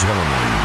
gentlemen,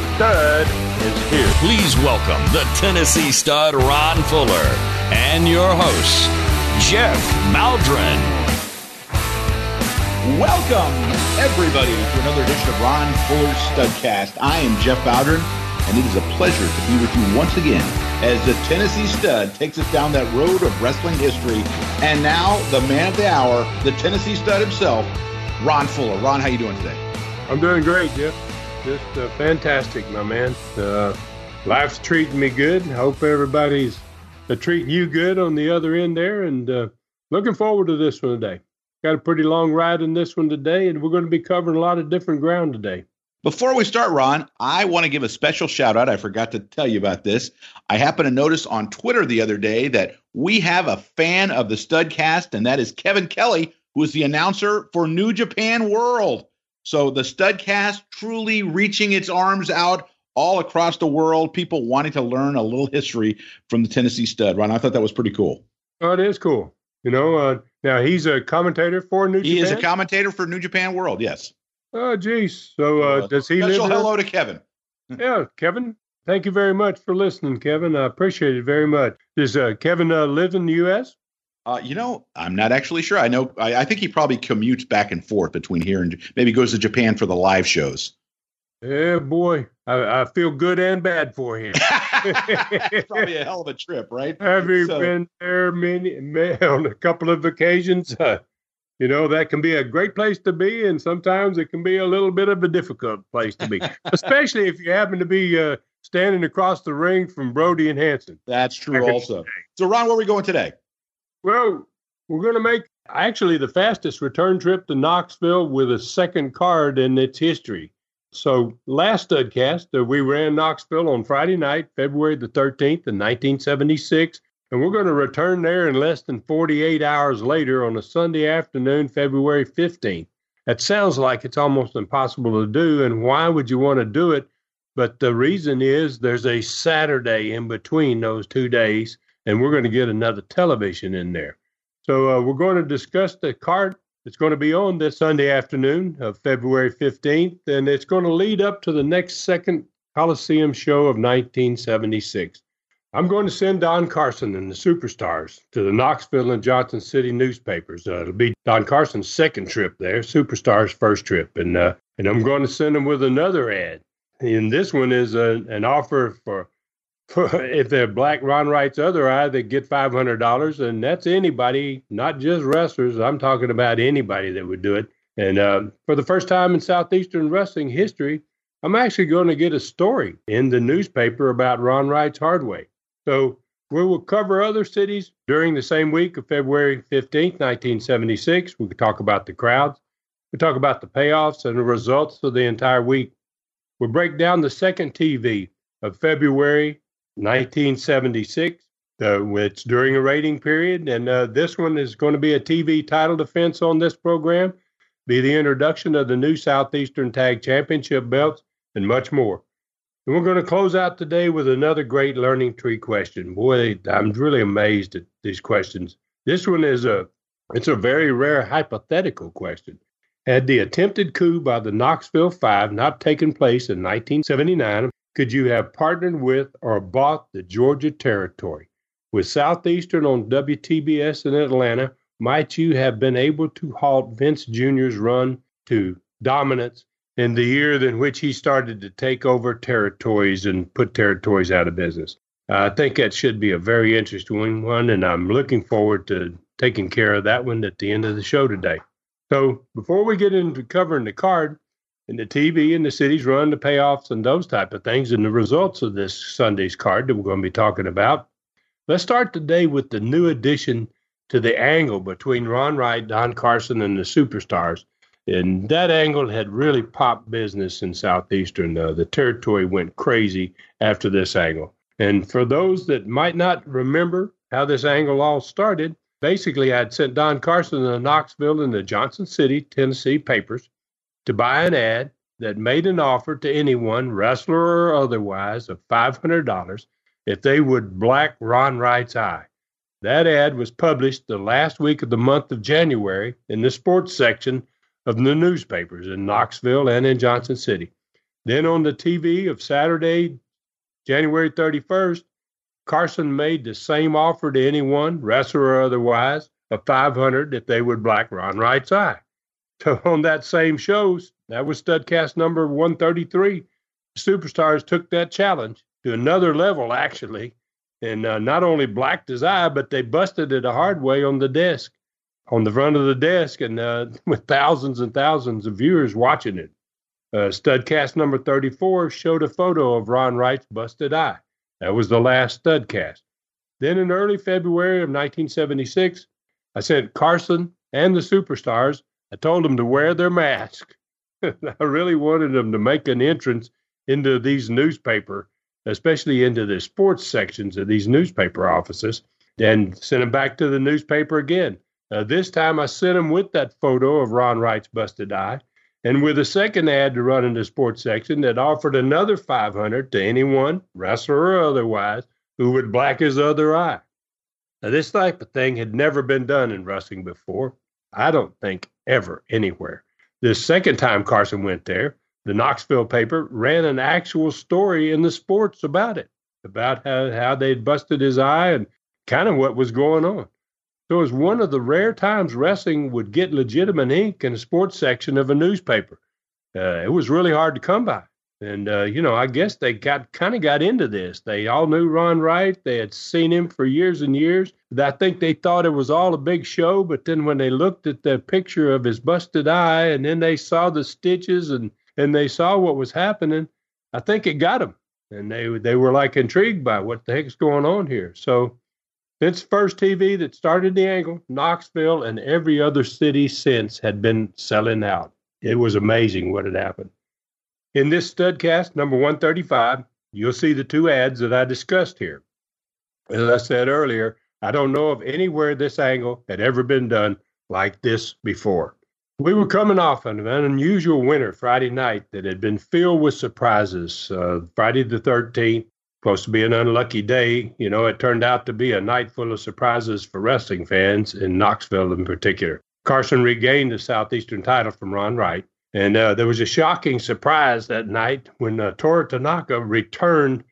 Stud is here. Please welcome the Tennessee Stud, Ron Fuller, and your host, Jeff Maldron. Welcome, everybody, to another edition of Ron Fuller's Studcast. I am Jeff Maldron, and it is a pleasure to be with you once again as the Tennessee Stud takes us down that road of wrestling history. And now, the man of the hour, the Tennessee Stud himself, Ron Fuller. Ron, how you doing today? I'm doing great, Jeff. Just fantastic, my man. Life's treating me good. I hope everybody's treating you good on the other end there. And looking forward to this one today. Got a pretty long ride in this one today, and we're going to be covering a lot of different ground today. Before we start, Ron, I want to give a special shout out. I forgot to tell you about this. I happened to notice on Twitter the other day that we have a fan of the Studcast, and that is Kevin Kelly, who is the announcer for New Japan World. So the Studcast truly reaching its arms out all across the world, people wanting to learn a little history from the Tennessee Stud. Ron, I thought that was pretty cool. Oh, it is cool. You know, now he's a commentator for New Japan? He is a commentator for New Japan World, yes. Oh, geez. So does he live here? Special hello to Kevin. Yeah, Kevin, thank you very much for listening, Kevin. I appreciate it very much. Does Kevin live in the U.S.? You know, I'm not actually sure. I know. I think he probably commutes back and forth between here and maybe goes to Japan for the live shows. Yeah, boy. I feel good and bad for him. It's probably a hell of a trip, right? Have you been there on a couple of occasions? You know, that can be a great place to be, and sometimes it can be a little bit of a difficult place to be, especially if you happen to be standing across the ring from Brody and Hanson. That's true also. So, Ron, where are we going today? Well, we're going to make actually the fastest return trip to Knoxville with a second card in its history. So last Studcast, we were in Knoxville on Friday night, February the 13th in 1976. And we're going to return there in less than 48 hours later on a Sunday afternoon, February 15th. That sounds like it's almost impossible to do, and why would you want to do it? But the reason is there's a Saturday in between those 2 days, and we're going to get another television in there. So we're going to discuss the card that's going to be on this Sunday afternoon of February 15th, and it's going to lead up to the next second Coliseum show of 1976. I'm going to send Don Carson and the Superstars to the Knoxville and Johnson City newspapers. It'll be Don Carson's second trip there, Superstars' first trip. And I'm going to send them with another ad. And this one is an offer for if they're Black Ron Wright's other eye, they get $500. And that's anybody, not just wrestlers. I'm talking about anybody that would do it. And for the first time in Southeastern wrestling history, I'm actually going to get a story in the newspaper about Ron Wright's hard way. So we will cover other cities during the same week of February 15th, 1976. We could talk about the crowds. We talk about the payoffs and the results of the entire week. We'll break down the second TV of February 1976. It's during a rating period. And this one is going to be a TV title defense on this program, be the introduction of the new Southeastern Tag Championship belts, and much more. And we're going to close out today with another great learning tree question. Boy, I'm really amazed at these questions. This one is it's a very rare hypothetical question. Had the attempted coup by the Knoxville Five not taken place in 1979, could you have partnered with or bought the Georgia territory? With Southeastern on WTBS in Atlanta, might you have been able to halt Vince Jr.'s run to dominance in the year in which he started to take over territories and put territories out of business. I think that should be a very interesting one, and I'm looking forward to taking care of that one at the end of the show today. So before we get into covering the card and the TV and the cities run, the payoffs and those type of things and the results of this Sunday's card that we're going to be talking about, let's start today with the new addition to the angle between Ron Wright, Don Carson, and the Superstars. And that angle had really popped business in Southeastern. The territory went crazy after this angle. And for those that might not remember how this angle all started, basically I'd sent Don Carson to the Knoxville and the Johnson City, Tennessee papers to buy an ad that made an offer to anyone, wrestler or otherwise, of $500 if they would black Ron Wright's eye. That ad was published the last week of the month of January in the sports section of the newspapers in Knoxville and in Johnson City. Then on the TV of Saturday, January 31st, Carson made the same offer to anyone, wrestler or otherwise, of $500 if they would black Ron Wright's eye. So on that same show, that was studcast number 133, Superstars took that challenge to another level, actually, and not only blacked his eye, but they busted it a hard way on the desk, on the front of the desk, and with thousands and thousands of viewers watching it. Studcast number 34 showed a photo of Ron Wright's busted eye. That was the last studcast. Then in early February of 1976, I sent Carson and the Superstars. I told them to wear their mask. I really wanted them to make an entrance into these newspapers, especially into the sports sections of these newspaper offices, and sent them back to the newspaper again. This time I sent them with that photo of Ron Wright's busted eye and with a second ad to run in the sports section that offered another $500 to anyone, wrestler or otherwise, who would black his other eye. Now, this type of thing had never been done in wrestling before. I don't think ever anywhere. The second time Carson went there, the Knoxville paper ran an actual story in the sports about it, about how they'd busted his eye and kind of what was going on. So it was one of the rare times wrestling would get legitimate ink in the sports section of a newspaper. It was really hard to come by. And, I guess they got into this. They all knew Ron Wright. They had seen him for years and years. I think they thought it was all a big show, but then when they looked at the picture of his busted eye and then they saw the stitches and they saw what was happening, I think it got them. And they were like intrigued by what the heck's going on here. So since first TV that started the angle, Knoxville and every other city since had been selling out. It was amazing what had happened. In this studcast, number 135, you'll see the two ads that I discussed here. As I said earlier, I don't know of anywhere this angle had ever been done like this before. We were coming off an unusual winter Friday night that had been filled with surprises. Friday the 13th, supposed to be an unlucky day. It turned out to be a night full of surprises for wrestling fans, in Knoxville in particular. Carson regained the Southeastern title from Ron Wright. And there was a shocking surprise that night when Toru Tanaka returned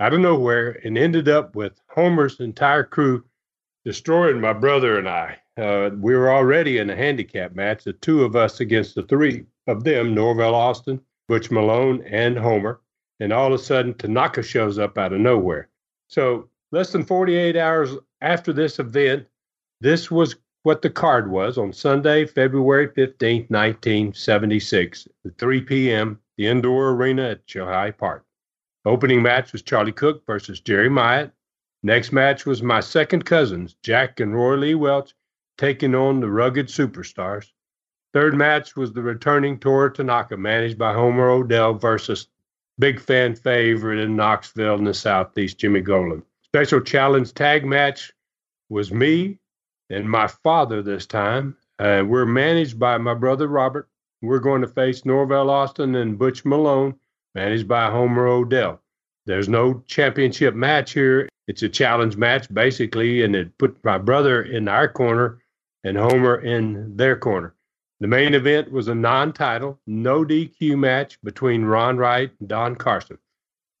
out of nowhere and ended up with Homer's entire crew destroying my brother and I. We were already in a handicap match, the two of us against the three of them, Norvell Austin, Butch Malone, and Homer. And all of a sudden, Tanaka shows up out of nowhere. So less than 48 hours after this event, this was what the card was on Sunday, February 15, 1976, at 3 p.m., the indoor arena at Chihuahua Park. Opening match was Charlie Cook versus Jerry Myatt. Next match was my second cousins, Jack and Roy Lee Welch, taking on the Rugged Superstars. Third match was the returning Toru Tanaka, managed by Homer O'Dell, versus big fan favorite in Knoxville in the Southeast, Jimmy Golan. Special challenge tag match was me and my father this time. We're managed by my brother Robert. We're going to face Norvell Austin and Butch Malone, managed by Homer O'Dell. There's no championship match here. It's a challenge match, basically, and it put my brother in our corner and Homer in their corner. The main event was a non-title, no DQ match between Ron Wright and Don Carson.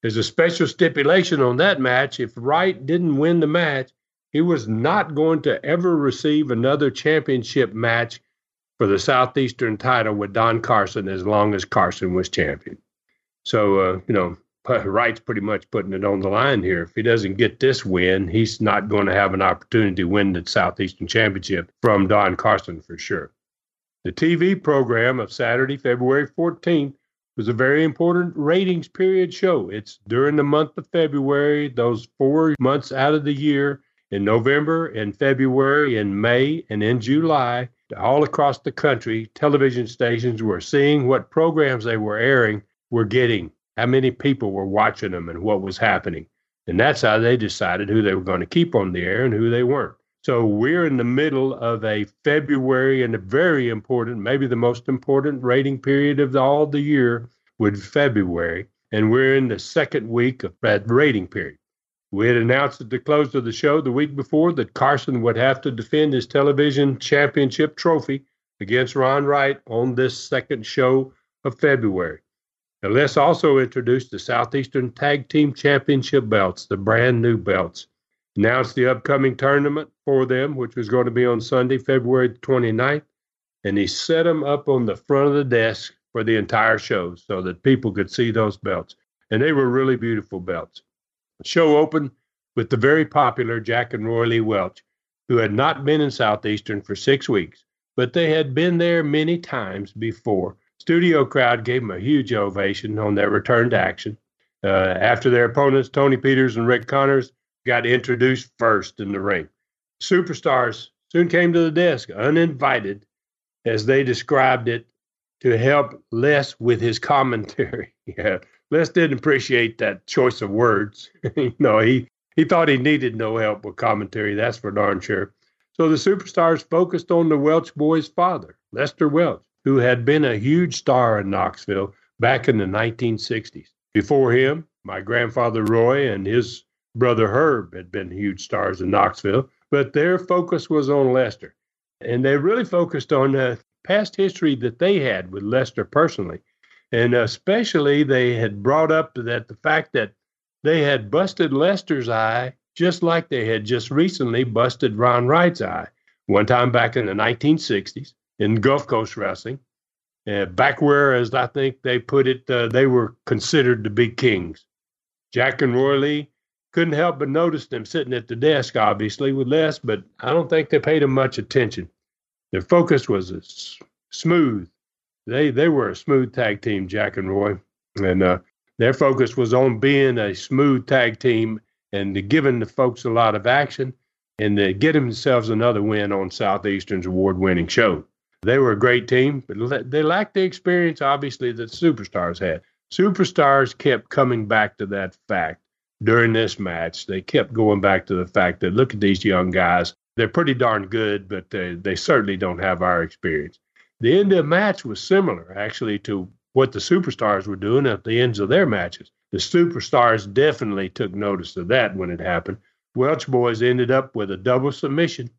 There's a special stipulation on that match. If Wright didn't win the match, he was not going to ever receive another championship match for the Southeastern title with Don Carson as long as Carson was champion. So, Wright's pretty much putting it on the line here. If he doesn't get this win, he's not going to have an opportunity to win the Southeastern Championship from Don Carson for sure. The TV program of Saturday, February 14th, was a very important ratings period show. It's during the month of February, those 4 months out of the year, in November, in February, in May, and in July, all across the country, television stations were seeing what programs they were airing were getting, how many people were watching them, and what was happening. And that's how they decided who they were going to keep on the air and who they weren't. So we're in the middle of a February and a very important, maybe the most important rating period of all the year with February. And we're in the second week of that rating period. We had announced at the close of the show the week before that Carson would have to defend his television championship trophy against Ron Wright on this second show of February. Now, let's also introduce the Southeastern Tag Team Championship belts, the brand new belts. Announced the upcoming tournament for them, which was going to be on Sunday, February 29th, and he set them up on the front of the desk for the entire show so that people could see those belts. And they were really beautiful belts. The show opened with the very popular Jack and Roy Lee Welch, who had not been in Southeastern for 6 weeks, but they had been there many times before. Studio crowd gave them a huge ovation on their return to action. After their opponents, Tony Peters and Rick Connors, got introduced first in the ring. Superstars soon came to the desk, uninvited, as they described it, to help Les with his commentary. Yeah. Les didn't appreciate that choice of words. He thought he needed no help with commentary. That's for darn sure. So the superstars focused on the Welch boy's father, Lester Welch, who had been a huge star in Knoxville back in the 1960s. Before him, my grandfather Roy and his brother Herb had been huge stars in Knoxville, but their focus was on Lester. And they really focused on the past history that they had with Lester personally. And especially they had brought up that the fact that they had busted Lester's eye just like they had just recently busted Ron Wright's eye. One time back in the 1960s. In Gulf Coast Wrestling, back where, as I think they put it, they were considered to be kings. Jack and Roy Lee couldn't help but notice them sitting at the desk, obviously, with Les, but I don't think they paid them much attention. Their focus was smooth. They were a smooth tag team, Jack and Roy, and their focus was on being a smooth tag team and giving the folks a lot of action and to get themselves another win on Southeastern's award-winning show. They were a great team, but they lacked the experience, obviously, that superstars had. Superstars kept coming back to that fact during this match. They kept going back to the fact that, look at these young guys. They're pretty darn good, but they certainly don't have our experience. The end of the match was similar, actually, to what the superstars were doing at the ends of their matches. The superstars definitely took notice of that when it happened. Welch boys ended up with a double submission.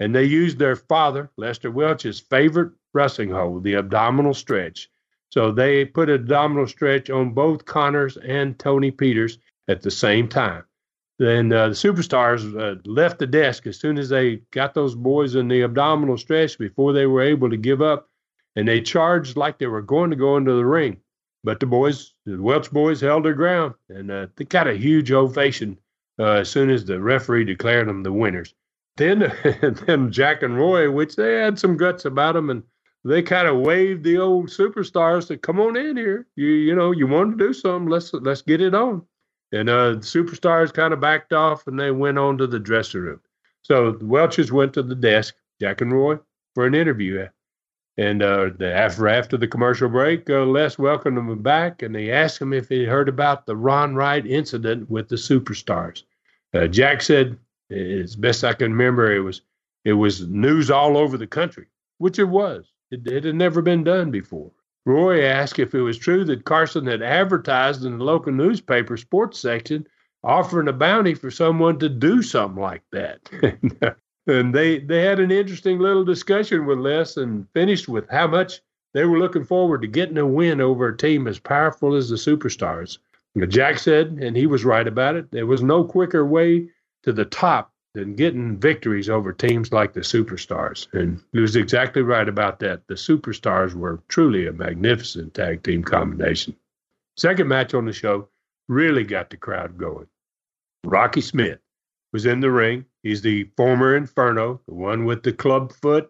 And they used their father, Lester Welch's favorite wrestling hold, the abdominal stretch. So they put an abdominal stretch on both Connors and Tony Peters at the same time. Then the superstars left the desk as soon as they got those boys in the abdominal stretch before they were able to give up. And they charged like they were going to go into the ring. But the Welch boys held their ground. And they got a huge ovation as soon as the referee declared them the winners. Then Jack and Roy, which they had some guts about them, and they kind of waved the old superstars to come on in here. You wanted to do something. Let's get it on. And the superstars kind of backed off, and they went on to the dressing room. So the Welchers went to the desk, Jack and Roy, for an interview. And after the commercial break, Les welcomed them back, and they asked him if he heard about the Ron Wright incident with the superstars. Jack said, as best I can remember, it was news all over the country, which it was. It had never been done before. Roy asked if it was true that Carson had advertised in the local newspaper sports section offering a bounty for someone to do something like that. And they had an interesting little discussion with Les and finished with how much they were looking forward to getting a win over a team as powerful as the superstars. Jack said, and he was right about it, there was no quicker way to the top than getting victories over teams like the Superstars. And he was exactly right about that. The Superstars were truly a magnificent tag team combination. Second match on the show really got the crowd going. Rocky Smith was in the ring. He's the former Inferno, the one with the club foot,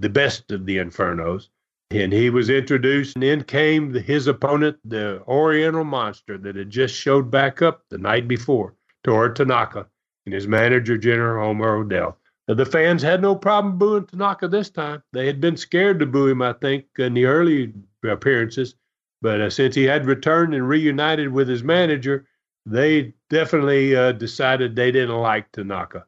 the best of the Infernos. And he was introduced, and in came his opponent, the Oriental Monster that had just showed back up the night before, Toru Tanaka, and his manager, General Homer O'Dell. Now, the fans had no problem booing Tanaka this time. They had been scared to boo him, I think, in the early appearances. But since he had returned and reunited with his manager, they definitely decided they didn't like Tanaka.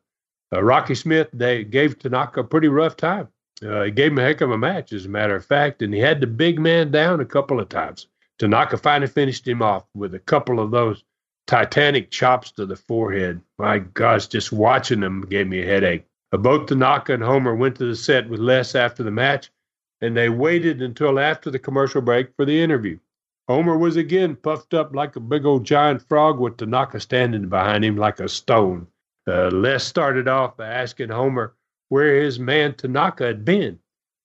Rocky Smith, they gave Tanaka a pretty rough time. He gave him a heck of a match, as a matter of fact, and he had the big man down a couple of times. Tanaka finally finished him off with a couple of those titanic chops to the forehead. My gosh, just watching them gave me a headache. Both Tanaka and Homer went to the set with Les after the match, and they waited until after the commercial break for the interview. Homer was again puffed up like a big old giant frog, with Tanaka standing behind him like a stone. Les started off by asking Homer where his man Tanaka had been.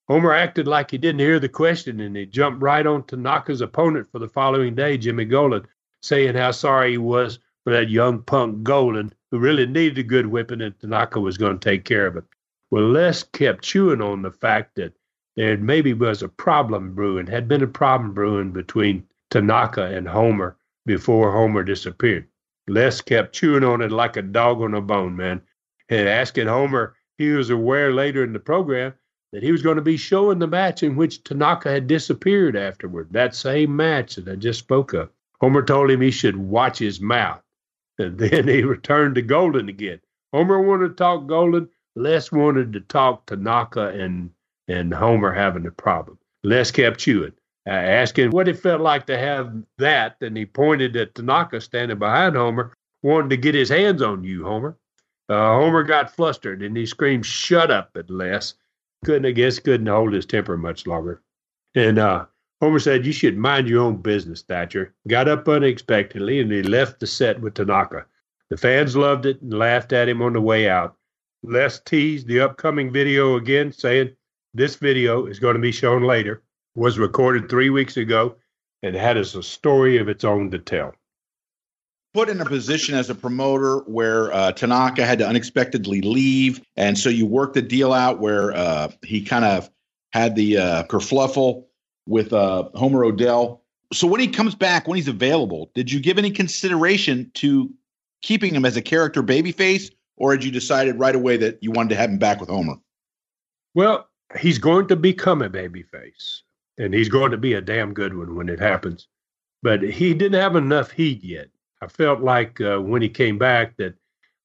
Homer acted like he didn't hear the question, and he jumped right on Tanaka's opponent for the following day, Jimmy Golan, saying how sorry he was for that young punk Golan, who really needed a good whipping, and Tanaka was going to take care of it. Well, Les kept chewing on the fact that there maybe was a problem brewing, had been a problem brewing between Tanaka and Homer before Homer disappeared. Les kept chewing on it like a dog on a bone, man, and asking Homer. He was aware later in the program that he was going to be showing the match in which Tanaka had disappeared afterward, that same match that I just spoke of. Homer told him he should watch his mouth. And then he returned to Golden again. Homer wanted to talk Golden. Les wanted to talk Tanaka and Homer having a problem. Les kept chewing, asking what it felt like to have that. And he pointed at Tanaka standing behind Homer, wanting to get his hands on you, Homer. Homer got flustered, and he screamed, "Shut up," at Les. I guess couldn't hold his temper much longer. And Homer said, "You should mind your own business, Thatcher." Got up unexpectedly, and he left the set with Tanaka. The fans loved it and laughed at him on the way out. Les teased the upcoming video again, saying, "This video is going to be shown later, was recorded 3 weeks ago, and had us a story of its own to tell." Put in a position as a promoter where Tanaka had to unexpectedly leave, and so you worked the deal out where he kind of had the kerfluffle with Homer O'Dell. So when he comes back, when he's available, did you give any consideration to keeping him as a character babyface, or had you decided right away that you wanted to have him back with Homer? Well, he's going to become a babyface, and he's going to be a damn good one when it happens. But he didn't have enough heat yet. I felt like when he came back that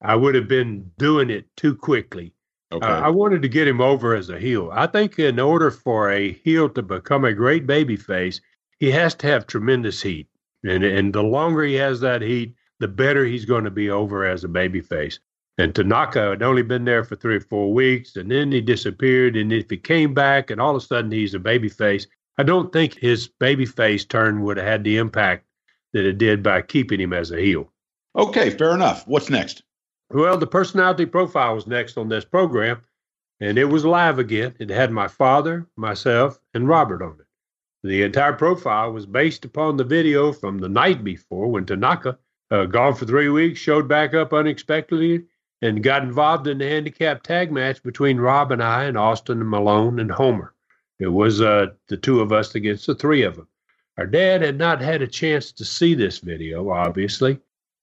I would have been doing it too quickly. Okay. I wanted to get him over as a heel. I think in order for a heel to become a great babyface, he has to have tremendous heat. And the longer he has that heat, the better he's going to be over as a babyface. And Tanaka had only been there for 3 or 4 weeks, and then he disappeared. And if he came back and all of a sudden he's a babyface, I don't think his babyface turn would have had the impact that it did by keeping him as a heel. Okay, fair enough. What's next? Well, the personality profile was next on this program, and it was live again. It had my father, myself, and Robert on it. The entire profile was based upon the video from the night before when Tanaka, gone for 3 weeks, showed back up unexpectedly and got involved in the handicap tag match between Rob and I and Austin and Malone and Homer. It was the two of us against the three of them. Our dad had not had a chance to see this video, obviously.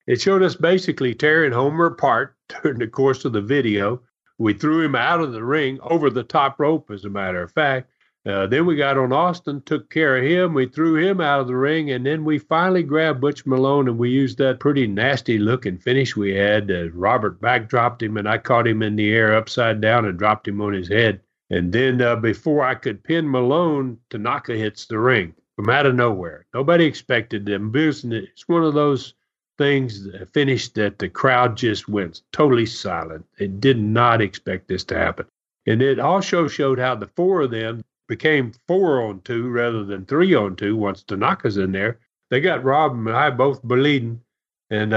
It showed us basically tearing Homer apart during the course of the video. We threw him out of the ring over the top rope, as a matter of fact. Then we got on Austin, took care of him. We threw him out of the ring, and then we finally grabbed Butch Malone, and we used that pretty nasty-looking finish we had. Robert backdropped him, and I caught him in the air upside down and dropped him on his head. And then before I could pin Malone, Tanaka hits the ring. From out of nowhere. Nobody expected them. It's one of those things that finished that the crowd just went totally silent. They did not expect this to happen. And it also showed how the four of them became 4-on-2 rather than 3-on-2 once Tanaka's in there. They got Rob and I both bleeding, and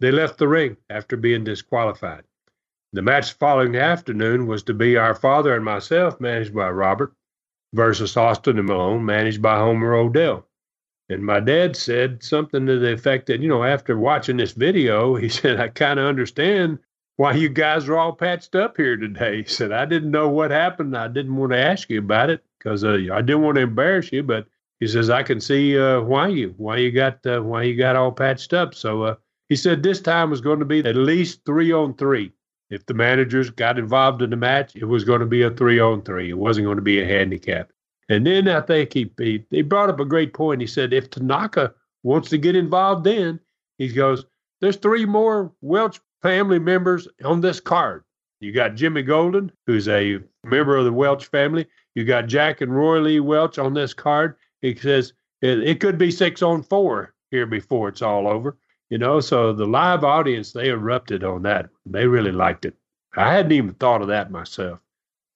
they left the ring after being disqualified. The match following the afternoon was to be Our Father and Myself, managed by Robert, versus Austin and Malone, managed by Homer O'Dell. And my dad said something to the effect that, you know, after watching this video, he said, I kind of understand why you guys are all patched up here today. He said, I didn't know what happened. I didn't want to ask you about it because I didn't want to embarrass you. But he says, I can see why you got all patched up. So he said this time was going to be at least 3-on-3. If the managers got involved in the match, it was going to be a 3-on-3. It wasn't going to be a handicap. And then I think he brought up a great point. He said, if Tanaka wants to get involved in, he goes, there's 3 more Welch family members on this card. You got Jimmy Golan, who's a member of the Welch family. You got Jack and Roy Lee Welch on this card. He says, it could be 6-on-4 here before it's all over. You know, so the live audience, they erupted on that. They really liked it. I hadn't even thought of that myself.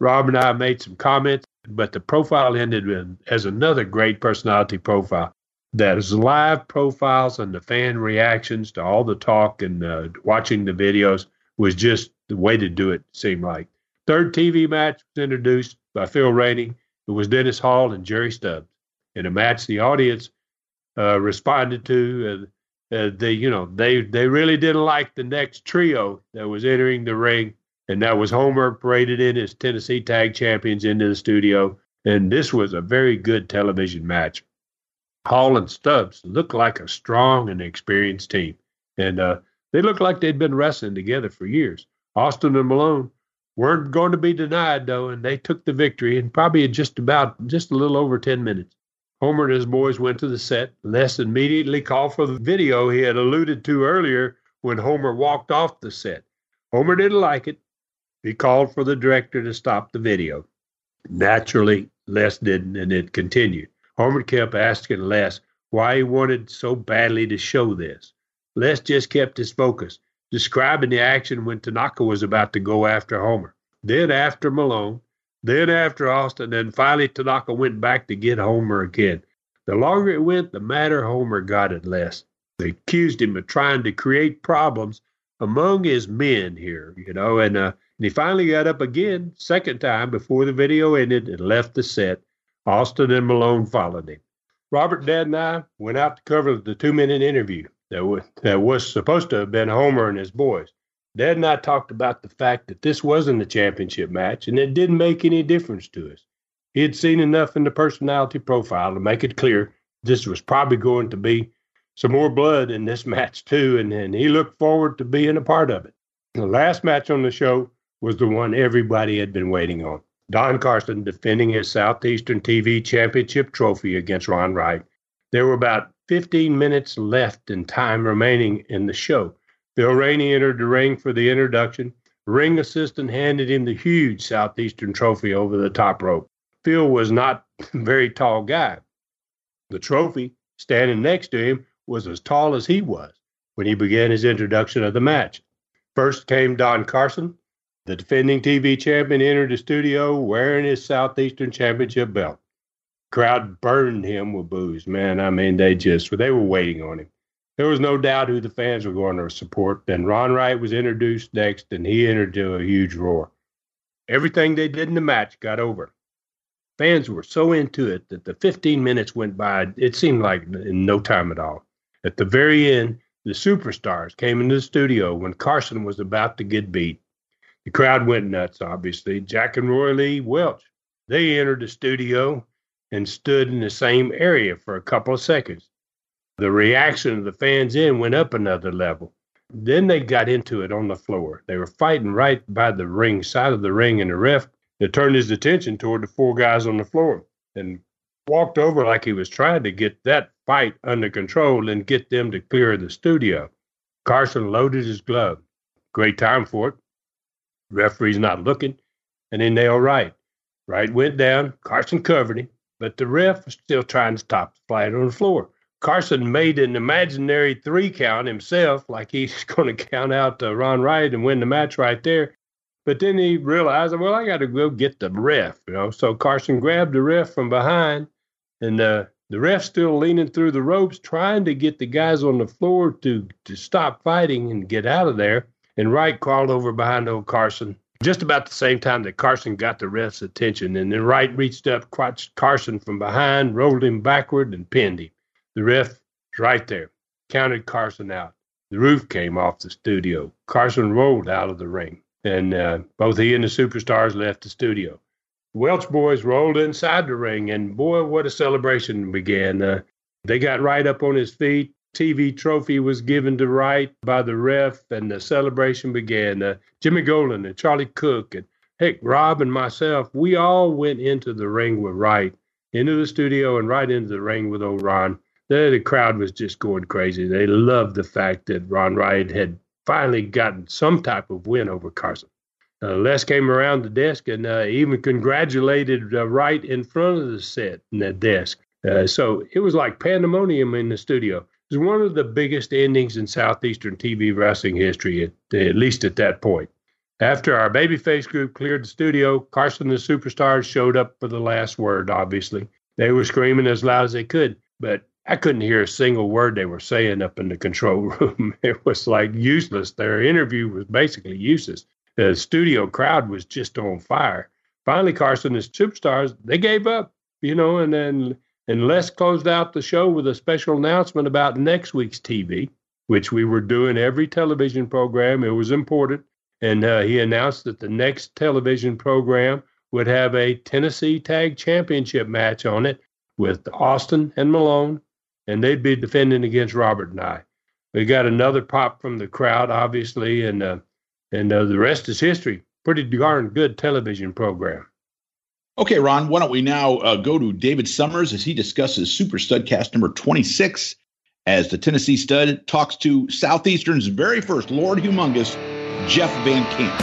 Rob and I made some comments, but the profile ended with, as another great personality profile. That is live profiles and the fan reactions to all the talk and watching the videos was just the way to do it, seemed like. Third TV match was introduced by Phil Rainey. It was Dennis Hall and Jerry Stubbs. In a match the audience responded to. They really didn't like the next trio that was entering the ring, and that was Homer paraded in as Tennessee Tag Champions into the studio, and this was a very good television match. Hall and Stubbs looked like a strong and experienced team, and they looked like they'd been wrestling together for years. Austin and Malone weren't going to be denied, though, and they took the victory in probably just a little over 10 minutes. Homer and his boys went to the set. Les immediately called for the video he had alluded to earlier when Homer walked off the set. Homer didn't like it. He called for the director to stop the video. Naturally, Les didn't, and it continued. Homer kept asking Les why he wanted so badly to show this. Les just kept his focus, describing the action when Tanaka was about to go after Homer, then after Malone, then after Austin, and finally Tanaka went back to get Homer again. The longer it went, the madder Homer got at Les. They accused him of trying to create problems among his men here, you know, and he finally got up again, second time, before the video ended and left the set. Austin and Malone followed him. Robert, Dad, and I went out to cover the 2-minute interview that was supposed to have been Homer and his boys. Dad and I talked about the fact that this wasn't a championship match, and it didn't make any difference to us. He had seen enough in the personality profile to make it clear this was probably going to be some more blood in this match, too, and he looked forward to being a part of it. The last match on the show was the one everybody had been waiting on. Don Carson defending his Southeastern TV Championship trophy against Ron Wright. There were about 15 minutes left in time remaining in the show. Phil Rainey entered the ring for the introduction. Ring assistant handed him the huge Southeastern trophy over the top rope. Phil was not a very tall guy. The trophy, standing next to him, was as tall as he was when he began his introduction of the match. First came Don Carson. The defending TV champion entered the studio wearing his Southeastern Championship belt. Crowd burned him with boos. Man, I mean, they were waiting on him. There was no doubt who the fans were going to support. Then Ron Wright was introduced next, and he entered into a huge roar. Everything they did in the match got over. Fans were so into it that the 15 minutes went by, it seemed like in no time at all. At the very end, the superstars came into the studio when Carson was about to get beat. The crowd went nuts, obviously. Jack and Roy Lee Welch, they entered the studio and stood in the same area for a couple of seconds. The reaction of the fans in went up another level. Then they got into it on the floor. They were fighting right by the ring side of the ring, and the ref that turned his attention toward the 4 guys on the floor and walked over like he was trying to get that fight under control and get them to clear the studio. Carson loaded his glove. Great time for it. Referee's not looking, and then they're all right. Wright went down. Carson covered him, but the ref was still trying to stop the fight on the floor. Carson made an imaginary 3 count himself, like he's going to count out Ron Wright and win the match right there. But then he realized, well, I got to go get the ref, you know. So Carson grabbed the ref from behind, and the ref still leaning through the ropes, trying to get the guys on the floor to stop fighting and get out of there. and Wright crawled over behind old Carson just about the same time that Carson got the ref's attention, and then Wright reached up, clutched Carson from behind, rolled him backward, and pinned him. The ref was right there, counted Carson out. The roof came off the studio. Carson rolled out of the ring, and both he and the superstars left the studio. The Welch boys rolled inside the ring, and boy, what a celebration began. They got Wright up on his feet. TV trophy was given to Wright by the ref, and the celebration began. Jimmy Golan and Charlie Cook and, heck, Rob and myself, we all went into the ring with Wright, into the studio and right into the ring with old Ron. There, the crowd was just going crazy. They loved the fact that Ron Wright had finally gotten some type of win over Carson. Les came around the desk and even congratulated Wright in front of the set and the desk. So it was like pandemonium in the studio. It was one of the biggest endings in Southeastern TV wrestling history, at least at that point. After our babyface group cleared the studio, Carson and the superstars showed up for the last word, obviously. They were screaming as loud as they could, but I couldn't hear a single word they were saying up in the control room. It was like useless. Their interview was basically useless. The studio crowd was just on fire. Finally, Carson and the superstars, they gave up, and then... And Les closed out the show with a special announcement about next week's TV, which we were doing every television program. It was important. And he announced that the next television program would have a Tennessee Tag Championship match on it with Austin and Malone, and they'd be defending against Robert and I. We got another pop from the crowd, obviously, and the rest is history. Pretty darn good television program. Okay, Ron, why don't we now go to David Summers as he discusses Super Studcast number 26 as the Tennessee Stud talks to Southeastern's very first Lord Humongous, Jeff Van Camp.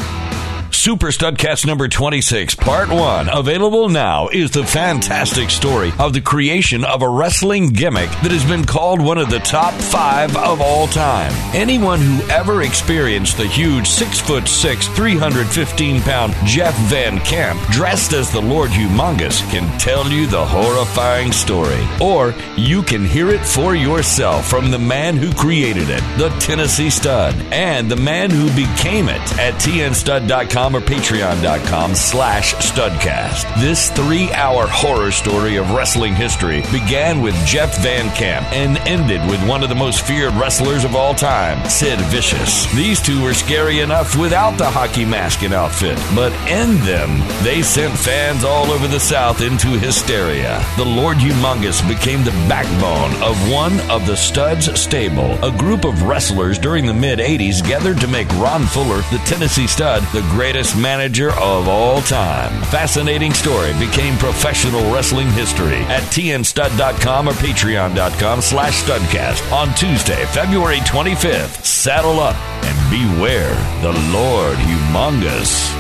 Super Studcast number 26, part one, available now, is the fantastic story of the creation of a wrestling gimmick that has been called one of the top five of all time. Anyone who ever experienced the huge 6'6", 315-pound Jeff Van Camp dressed as the Lord Humongous can tell you the horrifying story. Or you can hear it for yourself from the man who created it, the Tennessee Stud, and the man who became it at tnstud.com. Or patreon.com/studcast. This 3-hour horror story of wrestling history began with Jeff Van Camp and ended with one of the most feared wrestlers of all time, Sid Vicious. These two were scary enough without the hockey mask and outfit, but in them, they sent fans all over the South into hysteria. The Lord Humongous became the backbone of one of the Stud's stable, a group of wrestlers during the mid-'80s gathered to make Ron Fuller, the Tennessee Stud, the greatest manager of all time. Fascinating story became professional wrestling history at tnstud.com or patreon.com/studcast on Tuesday, February 25th. Saddle up and beware the Lord Humongous.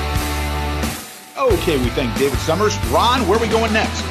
Okay, we thank David Summers. Ron, where are we going next?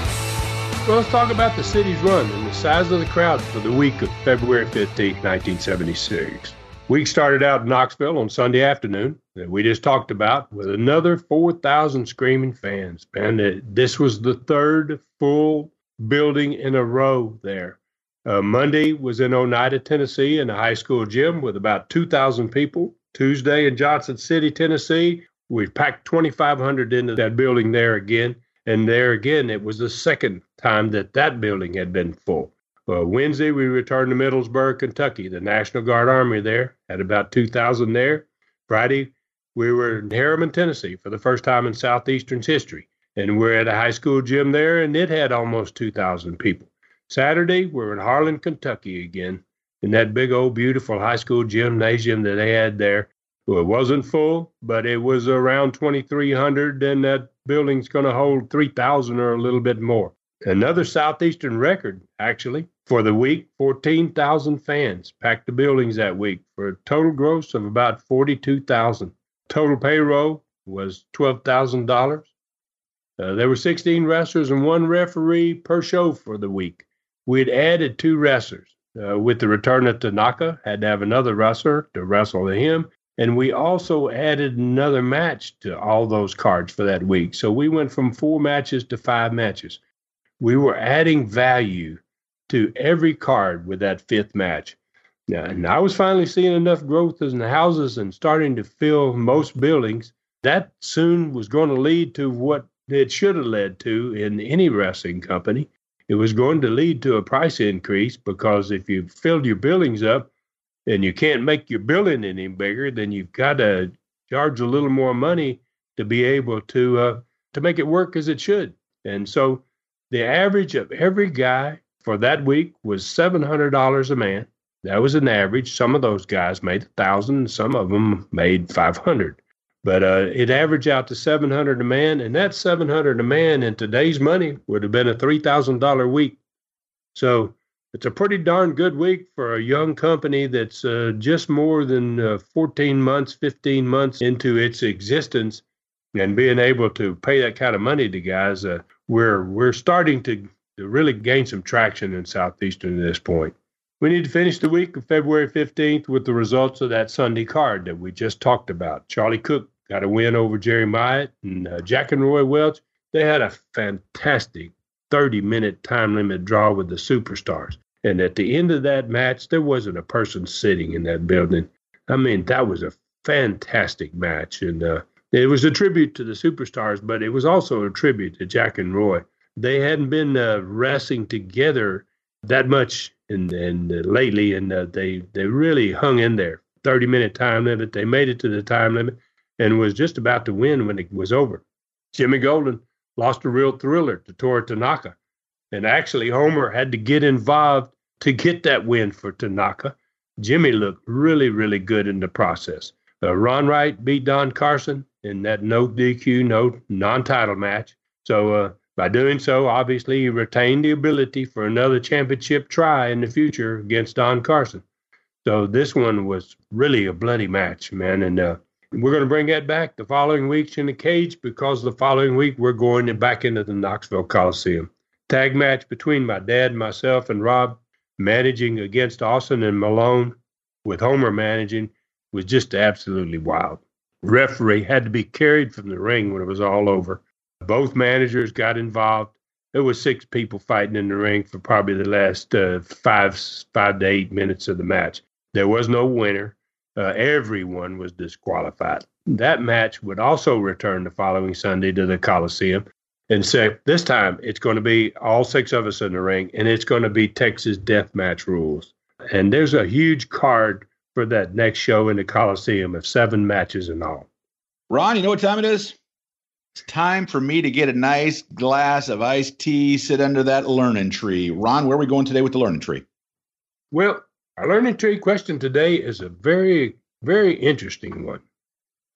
Well, let's talk about the city's run and the size of the crowd for the week of February 15th, 1976. Week started out in Knoxville on Sunday afternoon that we just talked about with another 4,000 screaming fans. And this was the third full building in a row there. Monday was in Oneida, Tennessee, in a high school gym with about 2,000 people. Tuesday in Johnson City, Tennessee, we packed 2,500 into that building there again. And there again, it was the second time that building had been full. Well, Wednesday, we returned to Middlesburg, Kentucky, the National Guard Army there, had about 2,000 there. Friday, we were in Harriman, Tennessee, for the first time in Southeastern's history. And we're at a high school gym there, and it had almost 2,000 people. Saturday, we're in Harlan, Kentucky again, in that big old beautiful high school gymnasium that they had there. Well, it wasn't full, but it was around 2,300, and that building's going to hold 3,000 or a little bit more. Another Southeastern record, actually, for the week. 14,000 fans packed the buildings that week for a total gross of about 42,000. Total payroll was $12,000. There were 16 wrestlers and one referee per show for the week. We had added two wrestlers. With the return of Tanaka, had to have another wrestler to wrestle him. And we also added another match to all those cards for that week. So we went from 4 matches to 5 matches. We were adding value to every card with that 5th match. Yeah, and I was finally seeing enough growth in the houses and starting to fill most buildings. That soon was going to lead to what it should have led to in any wrestling company. It was going to lead to a price increase, because if you filled your buildings up and you can't make your building any bigger, then you've got to charge a little more money to be able to make it work as it should. And so the average of every guy for that week was $700 a man. That was an average. Some of those guys made $1,000. Some of them made $500. But it averaged out to $700 a man, and that $700 a man in today's money would have been a $3,000 week. So it's a pretty darn good week for a young company that's just more than 14 months, 15 months into its existence, and being able to pay that kind of money to guys. We're starting to really gain some traction in Southeastern at this point. We need to finish the week of February 15th with the results of that Sunday card that we just talked about. Charlie Cook got a win over Jerry Myatt, and Jack and Roy Welch, they had a fantastic 30-minute time limit draw with the Superstars. And at the end of that match, there wasn't a person sitting in that building. I mean, that was a fantastic match. And it was a tribute to the Superstars, but it was also a tribute to Jack and Roy. They hadn't been wrestling together that much lately, and they really hung in there. 30-minute time limit. They made it to the time limit and was just about to win when it was over. Jimmy Golan lost a real thriller to Toru Tanaka, and actually Homer had to get involved to get that win for Tanaka. Jimmy looked really, really good in the process. Ron Wright beat Don Carson in that no DQ, no non-title match. So by doing so, obviously, he retained the ability for another championship try in the future against Don Carson. So this one was really a bloody match, man. And we're going to bring that back the following week in the cage, because the following week we're going back into the Knoxville Coliseum. Tag match between my dad, myself, and Rob, managing against Austin and Malone, with Homer managing, was just absolutely wild. Referee had to be carried from the ring when it was all over. Both managers got involved. There was 6 people fighting in the ring for probably the last 5 to 8 minutes of the match. There was no winner. Everyone was disqualified. That match would also return the following Sunday to the Coliseum. And so this time it's going to be all 6 of us in the ring, and it's going to be Texas death match rules. And there's a huge card for that next show in the Coliseum of 7 matches in all. Ron, you know what time it is? It's time for me to get a nice glass of iced tea, sit under that learning tree. Ron, where are we going today with the learning tree? Well, our learning tree question today is a very, very interesting one.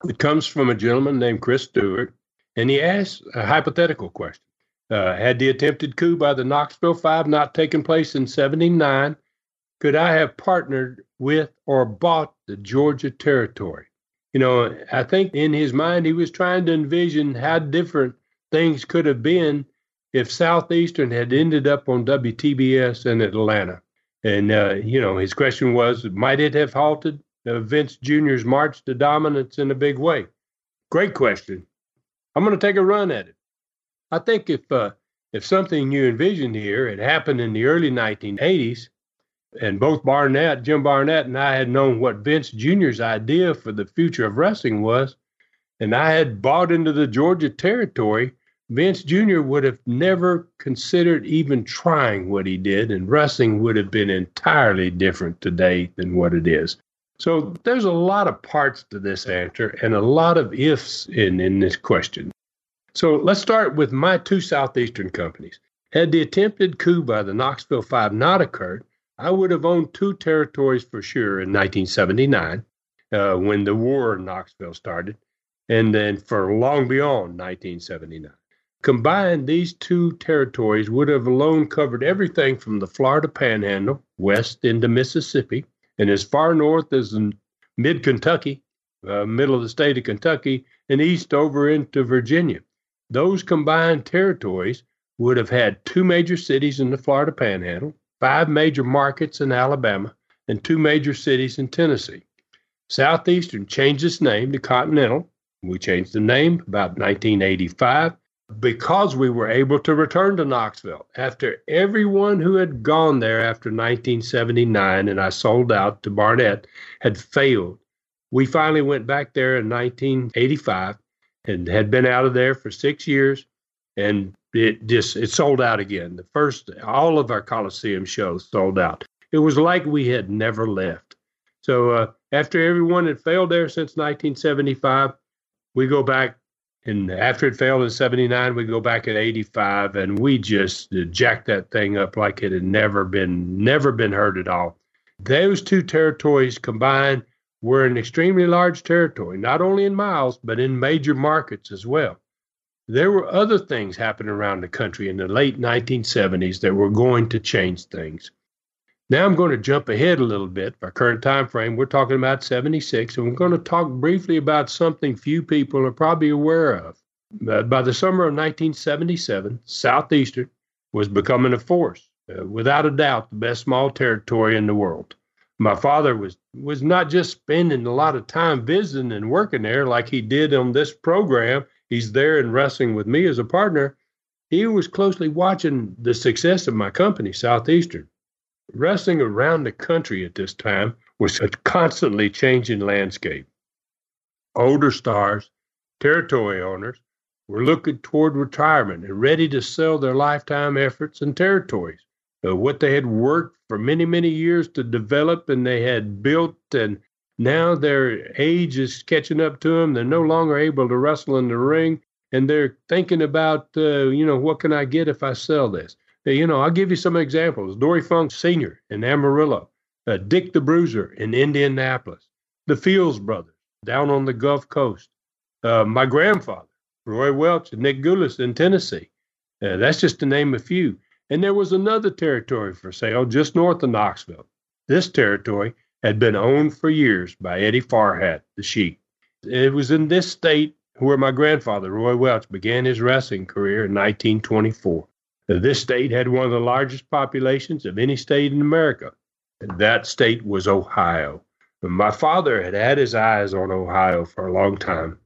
It comes from a gentleman named Chris Stewart, and he asks a hypothetical question. Had the attempted coup by the Knoxville Five not taken place in 1979, could I have partnered with or bought the Georgia Territory? You know, I think in his mind he was trying to envision how different things could have been if Southeastern had ended up on WTBS in Atlanta. And, you know, his question was, might it have halted Vince Jr.'s march to dominance in a big way? Great question. I'm going to take a run at it. I think if something you envisioned here had happened in the early 1980s, and both Jim Barnett and I had known what Vince Jr.'s idea for the future of wrestling was, and I had bought into the Georgia Territory, Vince Jr. would have never considered even trying what he did, and wrestling would have been entirely different today than what it is. So there's a lot of parts to this answer and a lot of ifs in this question. So let's start with my 2 Southeastern companies. Had the attempted coup by the Knoxville Five not occurred, I would have owned 2 territories for sure in 1979 when the war in Knoxville started, and then for long beyond 1979. Combined, these 2 territories would have alone covered everything from the Florida Panhandle west into Mississippi and as far north as mid-Kentucky, middle of the state of Kentucky, and east over into Virginia. Those combined territories would have had 2 major cities in the Florida Panhandle, 5 major markets in Alabama, and 2 major cities in Tennessee. Southeastern changed its name to Continental. We changed the name about 1985, because we were able to return to Knoxville after everyone who had gone there after 1979, and I sold out to Barnett, had failed. We finally went back there in 1985 and had been out of there for 6 years, and it sold out again. All of our Coliseum shows sold out. It was like we had never left. So after everyone had failed there since 1975, we go back. And after it failed in 79, we go back at 85, and we just jacked that thing up like it had never been heard at all. Those two territories combined were an extremely large territory, not only in miles, but in major markets as well. There were other things happening around the country in the late 1970s that were going to change things. Now I'm going to jump ahead a little bit. Our current time frame, we're talking about 76, and we're going to talk briefly about something few people are probably aware of. By the summer of 1977, Southeastern was becoming a force, without a doubt, the best small territory in the world. My father was not just spending a lot of time visiting and working there like he did on this program. He's there and wrestling with me as a partner. He was closely watching the success of my company, Southeastern. Wrestling around the country at this time was a constantly changing landscape. Older stars, territory owners, were looking toward retirement and ready to sell their lifetime efforts and territories. What they had worked for many, many years to develop and they had built, and now their age is catching up to them. They're no longer able to wrestle in the ring, and they're thinking about, what can I get if I sell this? I'll give you some examples. Dory Funk Sr. in Amarillo, Dick the Bruiser in Indianapolis, the Fields Brothers down on the Gulf Coast, my grandfather, Roy Welch and Nick Goulas in Tennessee. That's just to name a few. And there was another territory for sale just north of Knoxville. This territory had been owned for years by Eddie Farhat, the Sheik. It was in this state where my grandfather, Roy Welch, began his wrestling career in 1924. This state had one of the largest populations of any state in America. That state was Ohio. My father had had his eyes on Ohio for a long time,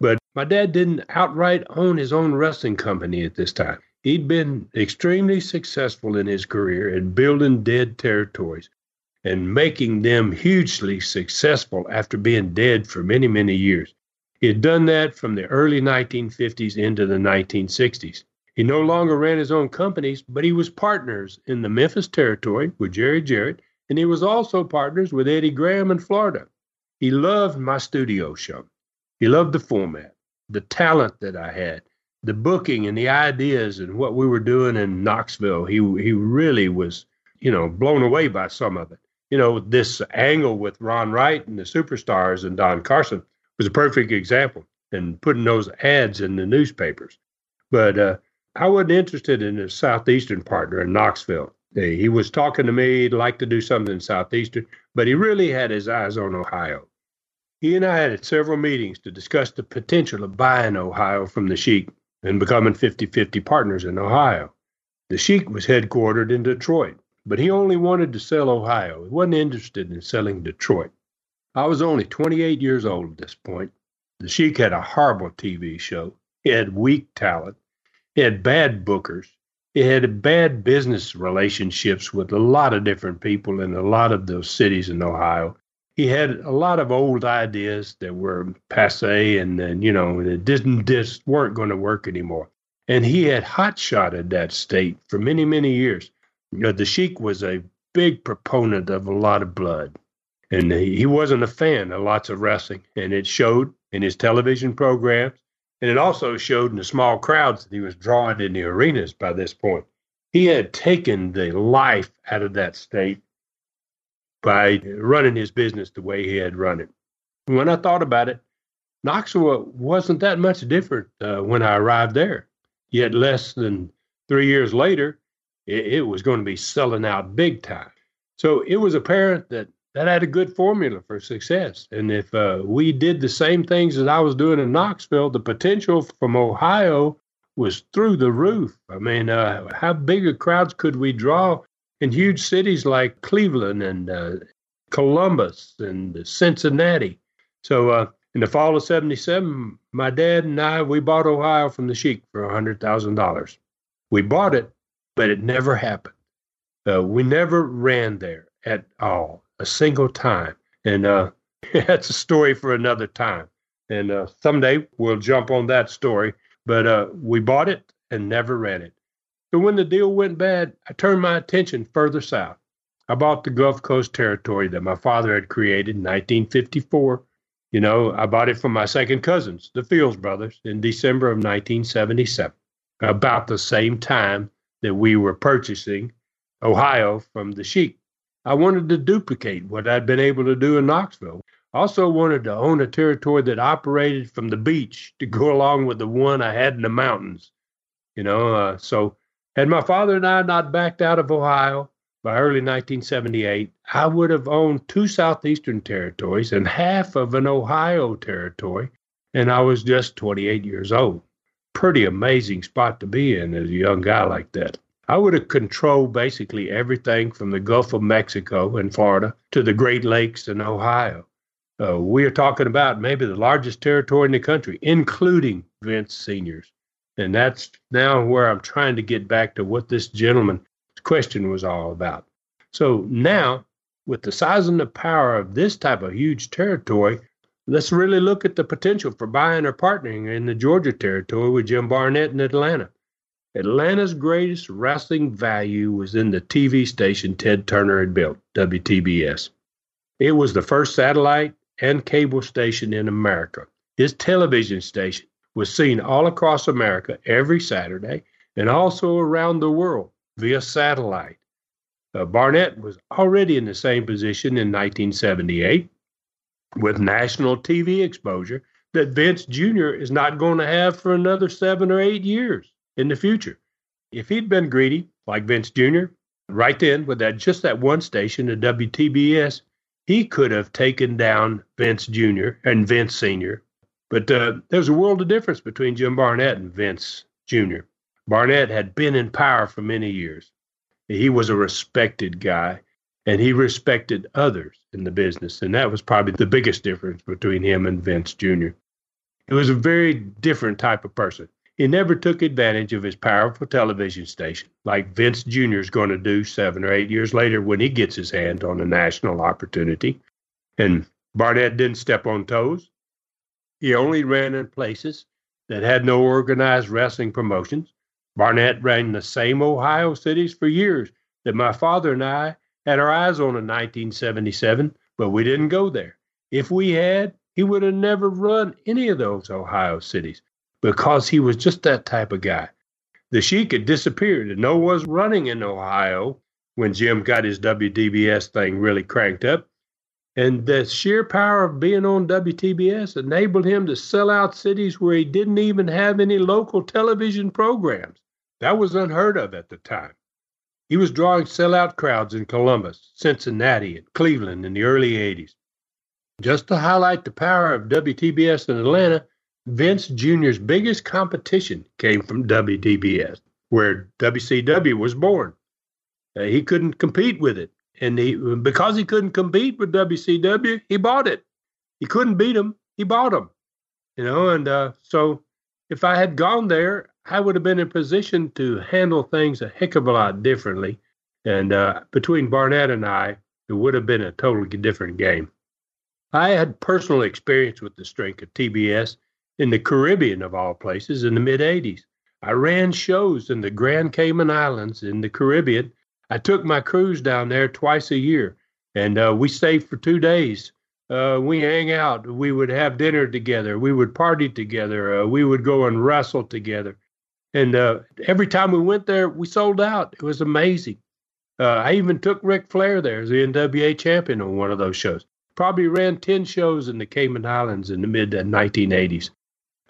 but my dad didn't outright own his own wrestling company at this time. He'd been extremely successful in his career at building dead territories and making them hugely successful after being dead for many, many years. He had done that from the early 1950s into the 1960s. He no longer ran his own companies, but he was partners in the Memphis territory with Jerry Jarrett, and he was also partners with Eddie Graham in Florida. He loved my studio show. He loved the format, the talent that I had, the booking and the ideas and what we were doing in Knoxville. He really was, blown away by some of it. This angle with Ron Wright and the Superstars and Don Carson was a perfect example, and putting those ads in the newspapers. But, I wasn't interested in a Southeastern partner in Knoxville. He was talking to me. He'd like to do something in Southeastern, but he really had his eyes on Ohio. He and I had several meetings to discuss the potential of buying Ohio from the Sheik and becoming 50-50 partners in Ohio. The Sheik was headquartered in Detroit, but he only wanted to sell Ohio. He wasn't interested in selling Detroit. I was only 28 years old at this point. The Sheik had a horrible TV show. He had weak talent. It had bad bookers. It had bad business relationships with a lot of different people in a lot of those cities in Ohio. He had a lot of old ideas that were passe and it just weren't going to work anymore. And he had hot-shotted that state for many, many years. The Sheik was a big proponent of a lot of blood, and he wasn't a fan of lots of wrestling, and it showed in his television programs. And it also showed in the small crowds that he was drawing in the arenas by this point. He had taken the life out of that state by running his business the way he had run it. And when I thought about it, Knoxville wasn't that much different when I arrived there. Yet less than 3 years later, it was going to be selling out big time. So it was apparent that had a good formula for success. And if we did the same things that I was doing in Knoxville, the potential from Ohio was through the roof. I mean, how big a crowds could we draw in huge cities like Cleveland and Columbus and Cincinnati? So In the fall of 77, my dad and I, we bought Ohio from the Sheik for $100,000. We bought it, but it never happened. We never ran there at all, a single time. And that's a story for another time. And someday we'll jump on that story. But we bought it and never ran it. So when the deal went bad, I turned my attention further south. I bought the Gulf Coast territory that my father had created in 1954. You know, I bought it from my second cousins, the Fields Brothers, in December of 1977, about the same time that we were purchasing Ohio from the Sheik. I wanted to duplicate what I'd been able to do in Knoxville. I also wanted to own a territory that operated from the beach to go along with the one I had in the mountains. You know, so had my father and I not backed out of Ohio by early 1978, I would have owned two Southeastern territories and half of an Ohio territory, and I was just 28 years old. Pretty amazing spot to be in as a young guy like that. I would have controlled basically everything from the Gulf of Mexico and Florida to the Great Lakes and Ohio. We are talking about maybe the largest territory in the country, including Vince Senior's. And that's now where I'm trying to get back to what this gentleman's question was all about. So now, with the size and the power of this type of huge territory, let's really look at the potential for buying or partnering in the Georgia territory with Jim Barnett in Atlanta. Atlanta's greatest wrestling value was in the TV station Ted Turner had built, WTBS. It was the first satellite and cable station in America. His television station was seen all across America every Saturday and also around the world via satellite. Barnett was already in the same position in 1978 with national TV exposure that Vince Jr. is not going to have for another 7 or 8 years. In the future, if he'd been greedy like Vince Jr. right then with that one station at WTBS, he could have taken down Vince Jr. and Vince Sr. But there's a world of difference between Jim Barnett and Vince Jr. Barnett had been in power for many years. He was a respected guy, and he respected others in the business, and that was probably the biggest difference between him and Vince Jr. He was a very different type of person. He never took advantage of his powerful television station, like Vince Jr. is going to do 7 or 8 years later when he gets his hand on a national opportunity. And Barnett didn't step on toes. He only ran in places that had no organized wrestling promotions. Barnett ran the same Ohio cities for years that my father and I had our eyes on in 1977, but we didn't go there. If we had, he would have never run any of those Ohio cities, because he was just that type of guy. The Sheik had disappeared, and no one was running in Ohio when Jim got his WTBS thing really cranked up. And the sheer power of being on WTBS enabled him to sell out cities where he didn't even have any local television programs. That was unheard of at the time. He was drawing sellout crowds in Columbus, Cincinnati, and Cleveland in the early 80s. Just to highlight the power of WTBS in Atlanta, Vince Jr.'s biggest competition came from WTBS, where WCW was born. He couldn't compete with it. And because he couldn't compete with WCW, he bought it. He couldn't beat him. He bought him. You know, and so if I had gone there, I would have been in position to handle things a heck of a lot differently. And between Barnett and I, it would have been a totally different game. I had personal experience with the strength of TBS in the Caribbean, of all places, in the mid-'80s. I ran shows in the Grand Cayman Islands in the Caribbean. I took my crews down there twice a year, and we stayed for 2 days. We hang out. We would have dinner together. We would party together. We would go and wrestle together. And every time we went there, we sold out. It was amazing. I even took Ric Flair there as the NWA champion on one of those shows. Probably ran 10 shows in the Cayman Islands in the mid-1980s.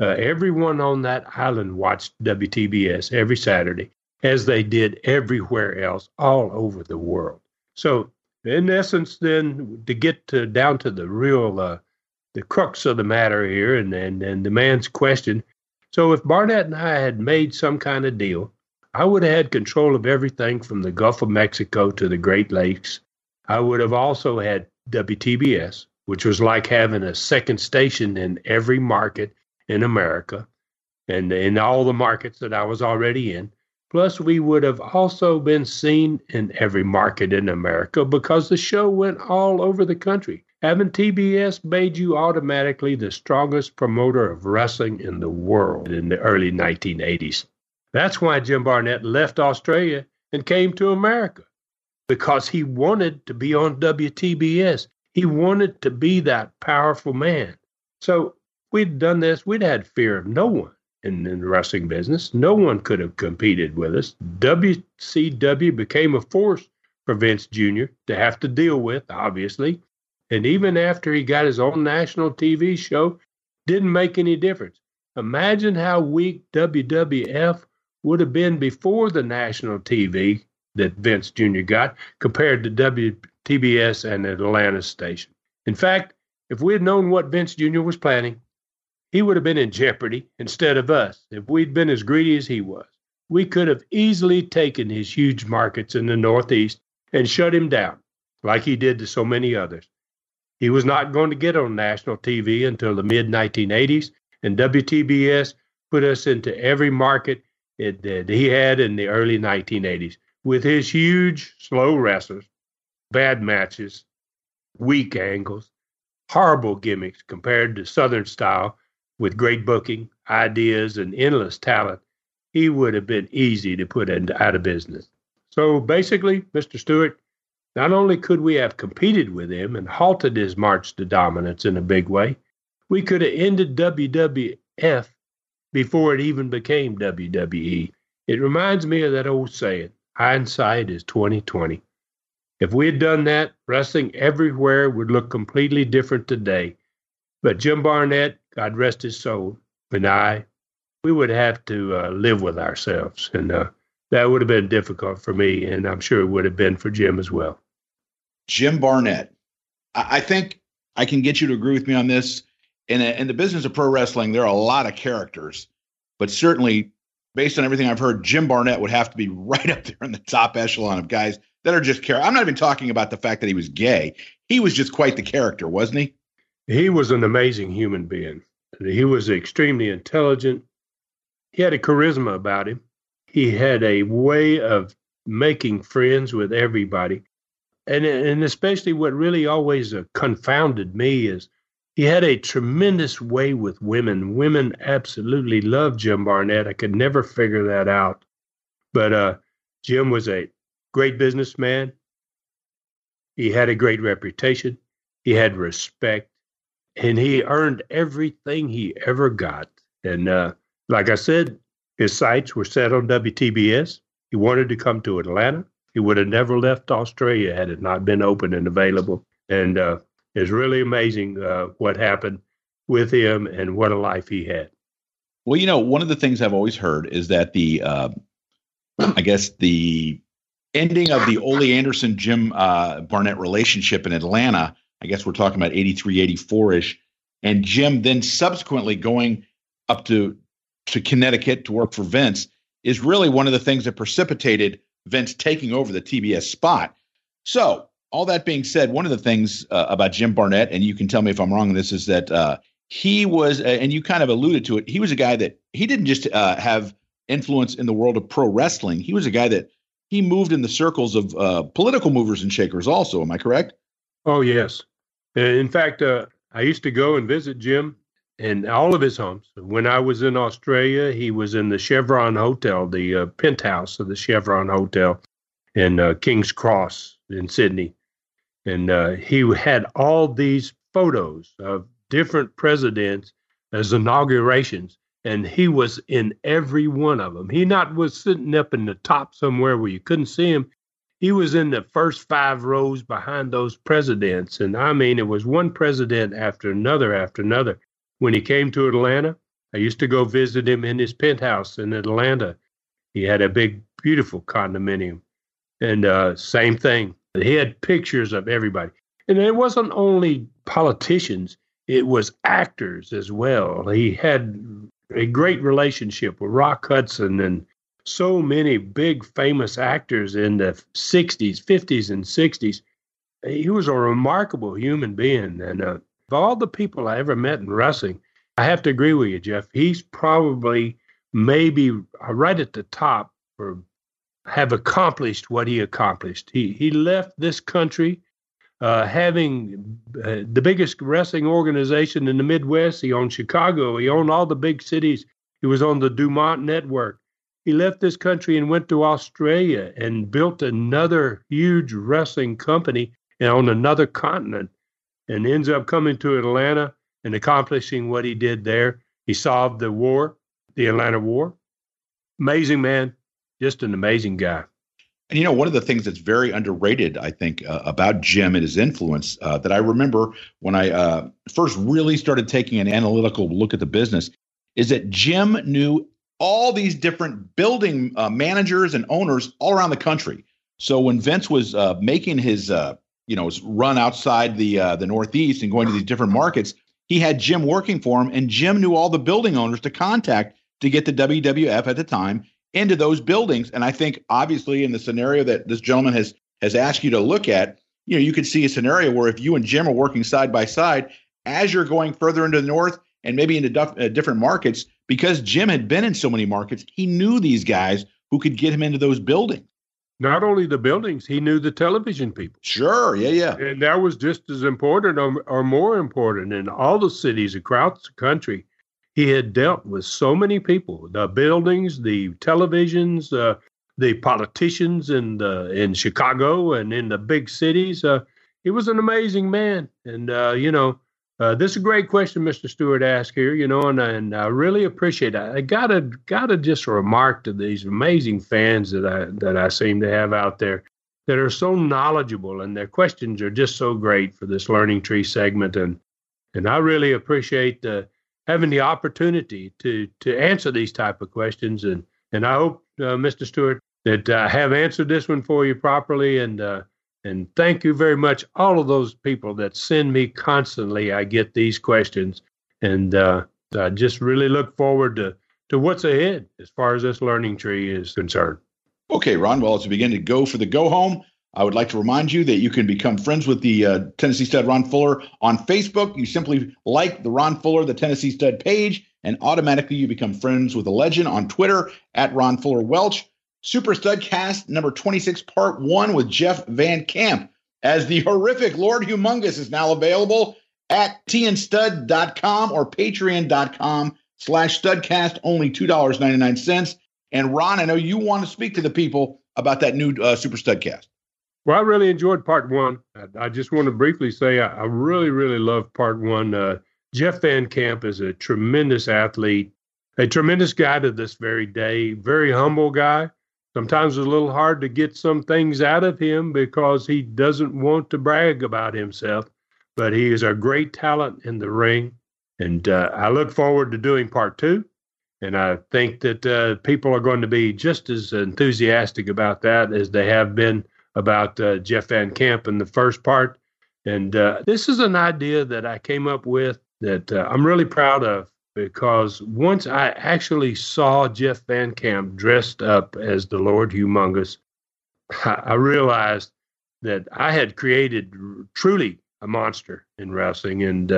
Everyone on that island watched WTBS every Saturday, as they did everywhere else all over the world. So, in essence, then, to get down to the real, the crux of the matter here and the man's question, so if Barnett and I had made some kind of deal, I would have had control of everything from the Gulf of Mexico to the Great Lakes. I would have also had WTBS, which was like having a second station in every market in America and in all the markets that I was already in. Plus, we would have also been seen in every market in America because the show went all over the country. Having TBS made you automatically the strongest promoter of wrestling in the world in the early 1980s. That's why Jim Barnett left Australia and came to America, because he wanted to be on WTBS. He wanted to be that powerful man. So we'd done this. We'd had fear of no one in the wrestling business. No one could have competed with us. WCW became a force for Vince Jr. to have to deal with, obviously. And even after he got his own national TV show, didn't make any difference. Imagine how weak WWF would have been before the national TV that Vince Jr. got compared to WTBS and the Atlanta station. In fact, if we had known what Vince Jr. was planning, he would have been in jeopardy instead of us if we'd been as greedy as he was. We could have easily taken his huge markets in the Northeast and shut him down, like he did to so many others. He was not going to get on national TV until the mid-1980s, and WTBS put us into every market that he had in the early 1980s with his huge, slow wrestlers, bad matches, weak angles, horrible gimmicks compared to Southern style. With great booking, ideas, and endless talent, he would have been easy to put out of business. So basically, Mr. Stewart, not only could we have competed with him and halted his march to dominance in a big way, we could have ended WWF before it even became WWE. It reminds me of that old saying, hindsight is 20/20. If we had done that, wrestling everywhere would look completely different today. But Jim Barnett, God rest his soul, and we would have to live with ourselves. And that would have been difficult for me, and I'm sure it would have been for Jim as well. Jim Barnett. I think I can get you to agree with me on this. In the business of pro wrestling, there are a lot of characters, but certainly based on everything I've heard, Jim Barnett would have to be right up there in the top echelon of guys that are just I'm not even talking about the fact that he was gay. He was just quite the character, wasn't he? He was an amazing human being. He was extremely intelligent. He had a charisma about him. He had a way of making friends with everybody. And especially what really always confounded me is he had a tremendous way with women. Women absolutely loved Jim Barnett. I could never figure that out. But Jim was a great businessman. He had a great reputation. He had respect. And he earned everything he ever got. And like I said, his sights were set on WTBS. He wanted to come to Atlanta. He would have never left Australia had it not been open and available. And it's really amazing what happened with him and what a life he had. Well, you know, one of the things I've always heard is that the ending of the Ole Anderson-Jim Barnett relationship in Atlanta, I guess we're talking about 83, 84-ish, and Jim then subsequently going up to Connecticut to work for Vince is really one of the things that precipitated Vince taking over the TBS spot. So all that being said, one of the things about Jim Barnett, and you can tell me if I'm wrong on this, is that he was, and you kind of alluded to it, he was a guy that he didn't just have influence in the world of pro wrestling. He was a guy that he moved in the circles of political movers and shakers also. Am I correct? Oh, yes. In fact, I used to go and visit Jim in all of his homes. When I was in Australia, he was in the Chevron Hotel, the penthouse of the Chevron Hotel in King's Cross in Sydney. And he had all these photos of different presidents as inaugurations, and he was in every one of them. He not was sitting up in the top somewhere where you couldn't see him. He was in the first five rows behind those presidents. And I mean, it was one president after another after another. When he came to Atlanta, I used to go visit him in his penthouse in Atlanta. He had a big, beautiful condominium. And same thing. He had pictures of everybody. And it wasn't only politicians. It was actors as well. He had a great relationship with Rock Hudson and so many big famous actors in the 50s and 60s. He was a remarkable human being. And of all the people I ever met in wrestling, I have to agree with you, Jeff. He's probably maybe right at the top for have accomplished what he accomplished. He left this country having the biggest wrestling organization in the Midwest. He owned Chicago. He owned all the big cities. He was on the DuMont Network. He left this country and went to Australia and built another huge wrestling company on another continent, and ends up coming to Atlanta and accomplishing what he did there. He solved the war, the Atlanta War. Amazing man. Just an amazing guy. And, you know, one of the things that's very underrated, I think, about Jim and his influence that I remember when I first really started taking an analytical look at the business is that Jim knew all these different building managers and owners all around the country. So when Vince was making his, his run outside the Northeast and going to these different markets, he had Jim working for him, and Jim knew all the building owners to contact to get the WWF at the time into those buildings. And I think obviously in the scenario that this gentleman has asked you to look at, you know, you could see a scenario where if you and Jim are working side by side, as you're going further into the north and maybe into different markets, because Jim had been in so many markets, he knew these guys who could get him into those buildings. Not only the buildings, he knew the television people. Sure. Yeah. Yeah. And that was just as important or more important in all the cities across the country. He had dealt with so many people, the buildings, the televisions, the politicians in Chicago and in the big cities. He was an amazing man. And, this is a great question Mr. Stewart asked here, and I really appreciate it. I gotta just remark to these amazing fans that I seem to have out there that are so knowledgeable, and their questions are just so great for this Learning Tree segment. And I really appreciate having the opportunity to answer these type of questions. And I hope, Mr. Stewart, that I have answered this one for you properly. And thank you very much. All of those people that send me constantly, I get these questions. And I just really look forward to what's ahead as far as this Learning Tree is concerned. Okay, Ron. Well, as we begin to go for the go home, I would like to remind you that you can become friends with the Tennessee Stud Ron Fuller on Facebook. You simply like the Ron Fuller, the Tennessee Stud page, and automatically you become friends with the legend on Twitter at Ron Fuller Welch. Super Studcast number 26, part 1 with Jeff Van Camp as the horrific Lord Humongous is now available at tnstud.com or patreon.com/studcast, only $2.99. And Ron, I know you want to speak to the people about that new Super Studcast. Well, I really enjoyed part 1. I just want to briefly say I really, really love part 1. Jeff Van Camp is a tremendous athlete, a tremendous guy to this very day, very humble guy. Sometimes it's a little hard to get some things out of him because he doesn't want to brag about himself, but he is a great talent in the ring. And I look forward to doing part 2. And I think that people are going to be just as enthusiastic about that as they have been about Jeff Van Camp in the first part. And this is an idea that I came up with that I'm really proud of, because once I actually saw Jeff Van Camp dressed up as the Lord Humongous, I realized that I had created truly a monster in wrestling. And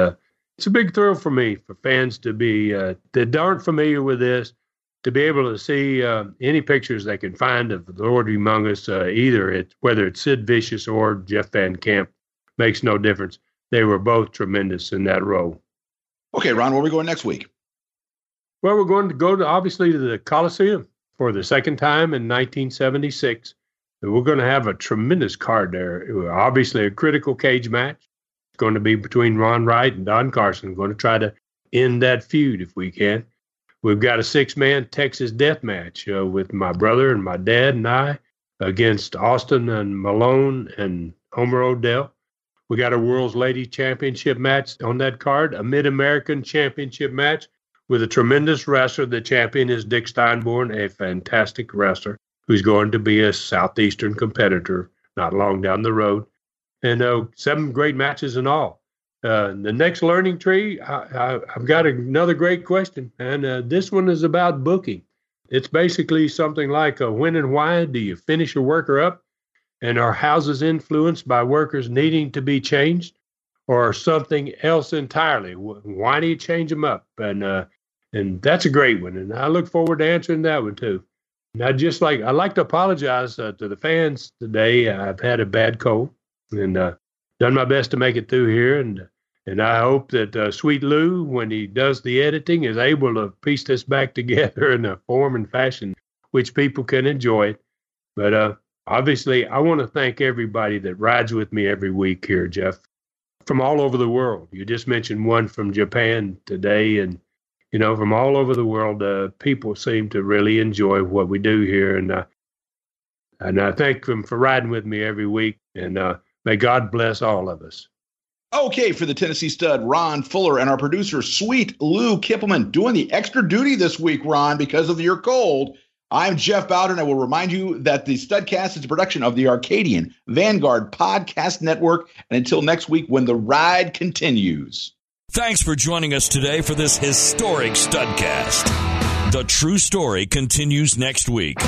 it's a big thrill for me, for fans to be that aren't familiar with this, to be able to see any pictures they can find of the Lord Humongous, whether it's Sid Vicious or Jeff Van Camp, makes no difference. They were both tremendous in that role. Okay, Ron, where are we going next week? Well, we're going to go to the Coliseum for the second time in 1976. And we're going to have a tremendous card there. Obviously, a critical cage match. It's going to be between Ron Wright and Don Carson. We're going to try to end that feud if we can. We've got a 6-man Texas death match with my brother and my dad and I against Austin and Malone and Homer O'Dell. We got a World's Lady Championship match on that card, a Mid-American Championship match with a tremendous wrestler. The champion is Dick Steinborn, a fantastic wrestler who's going to be a Southeastern competitor not long down the road. And 7 great matches in all. The next Learning Tree, I've got another great question, and this one is about booking. It's basically something like when and why do you finish a worker up? and are houses influenced by workers needing to be changed or something else entirely? Why do you change them up? And that's a great one. And I look forward to answering that one too. And I'd like to apologize to the fans today. I've had a bad cold and done my best to make it through here. And I hope that Sweet Lou, when he does the editing, is able to piece this back together in a form and fashion which people can enjoy. But obviously, I want to thank everybody that rides with me every week here, Jeff, from all over the world. You just mentioned one from Japan today. And, you know, from all over the world, people seem to really enjoy what we do here. And I thank them for riding with me every week. And may God bless all of us. Okay, for the Tennessee Stud, Ron Fuller, and our producer, Sweet Lou Kippelman, doing the extra duty this week, Ron, because of your cold. I'm Jeff Bowden. I will remind you that the Studcast is a production of the Arcadian Vanguard Podcast Network. And until next week, when the ride continues. Thanks for joining us today for this historic Studcast. The true story continues next week.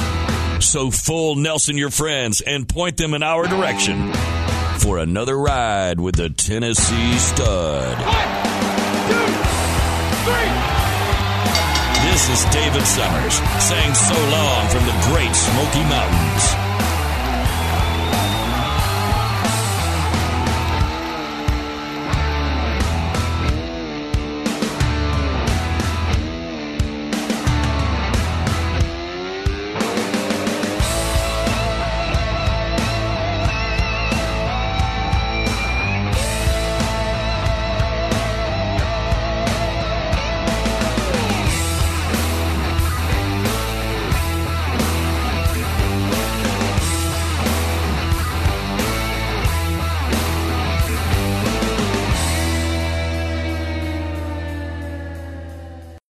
So full Nelson your friends and point them in our direction for another ride with the Tennessee Stud. 1, 2, 3. This is David Summers saying so long from the Great Smoky Mountains.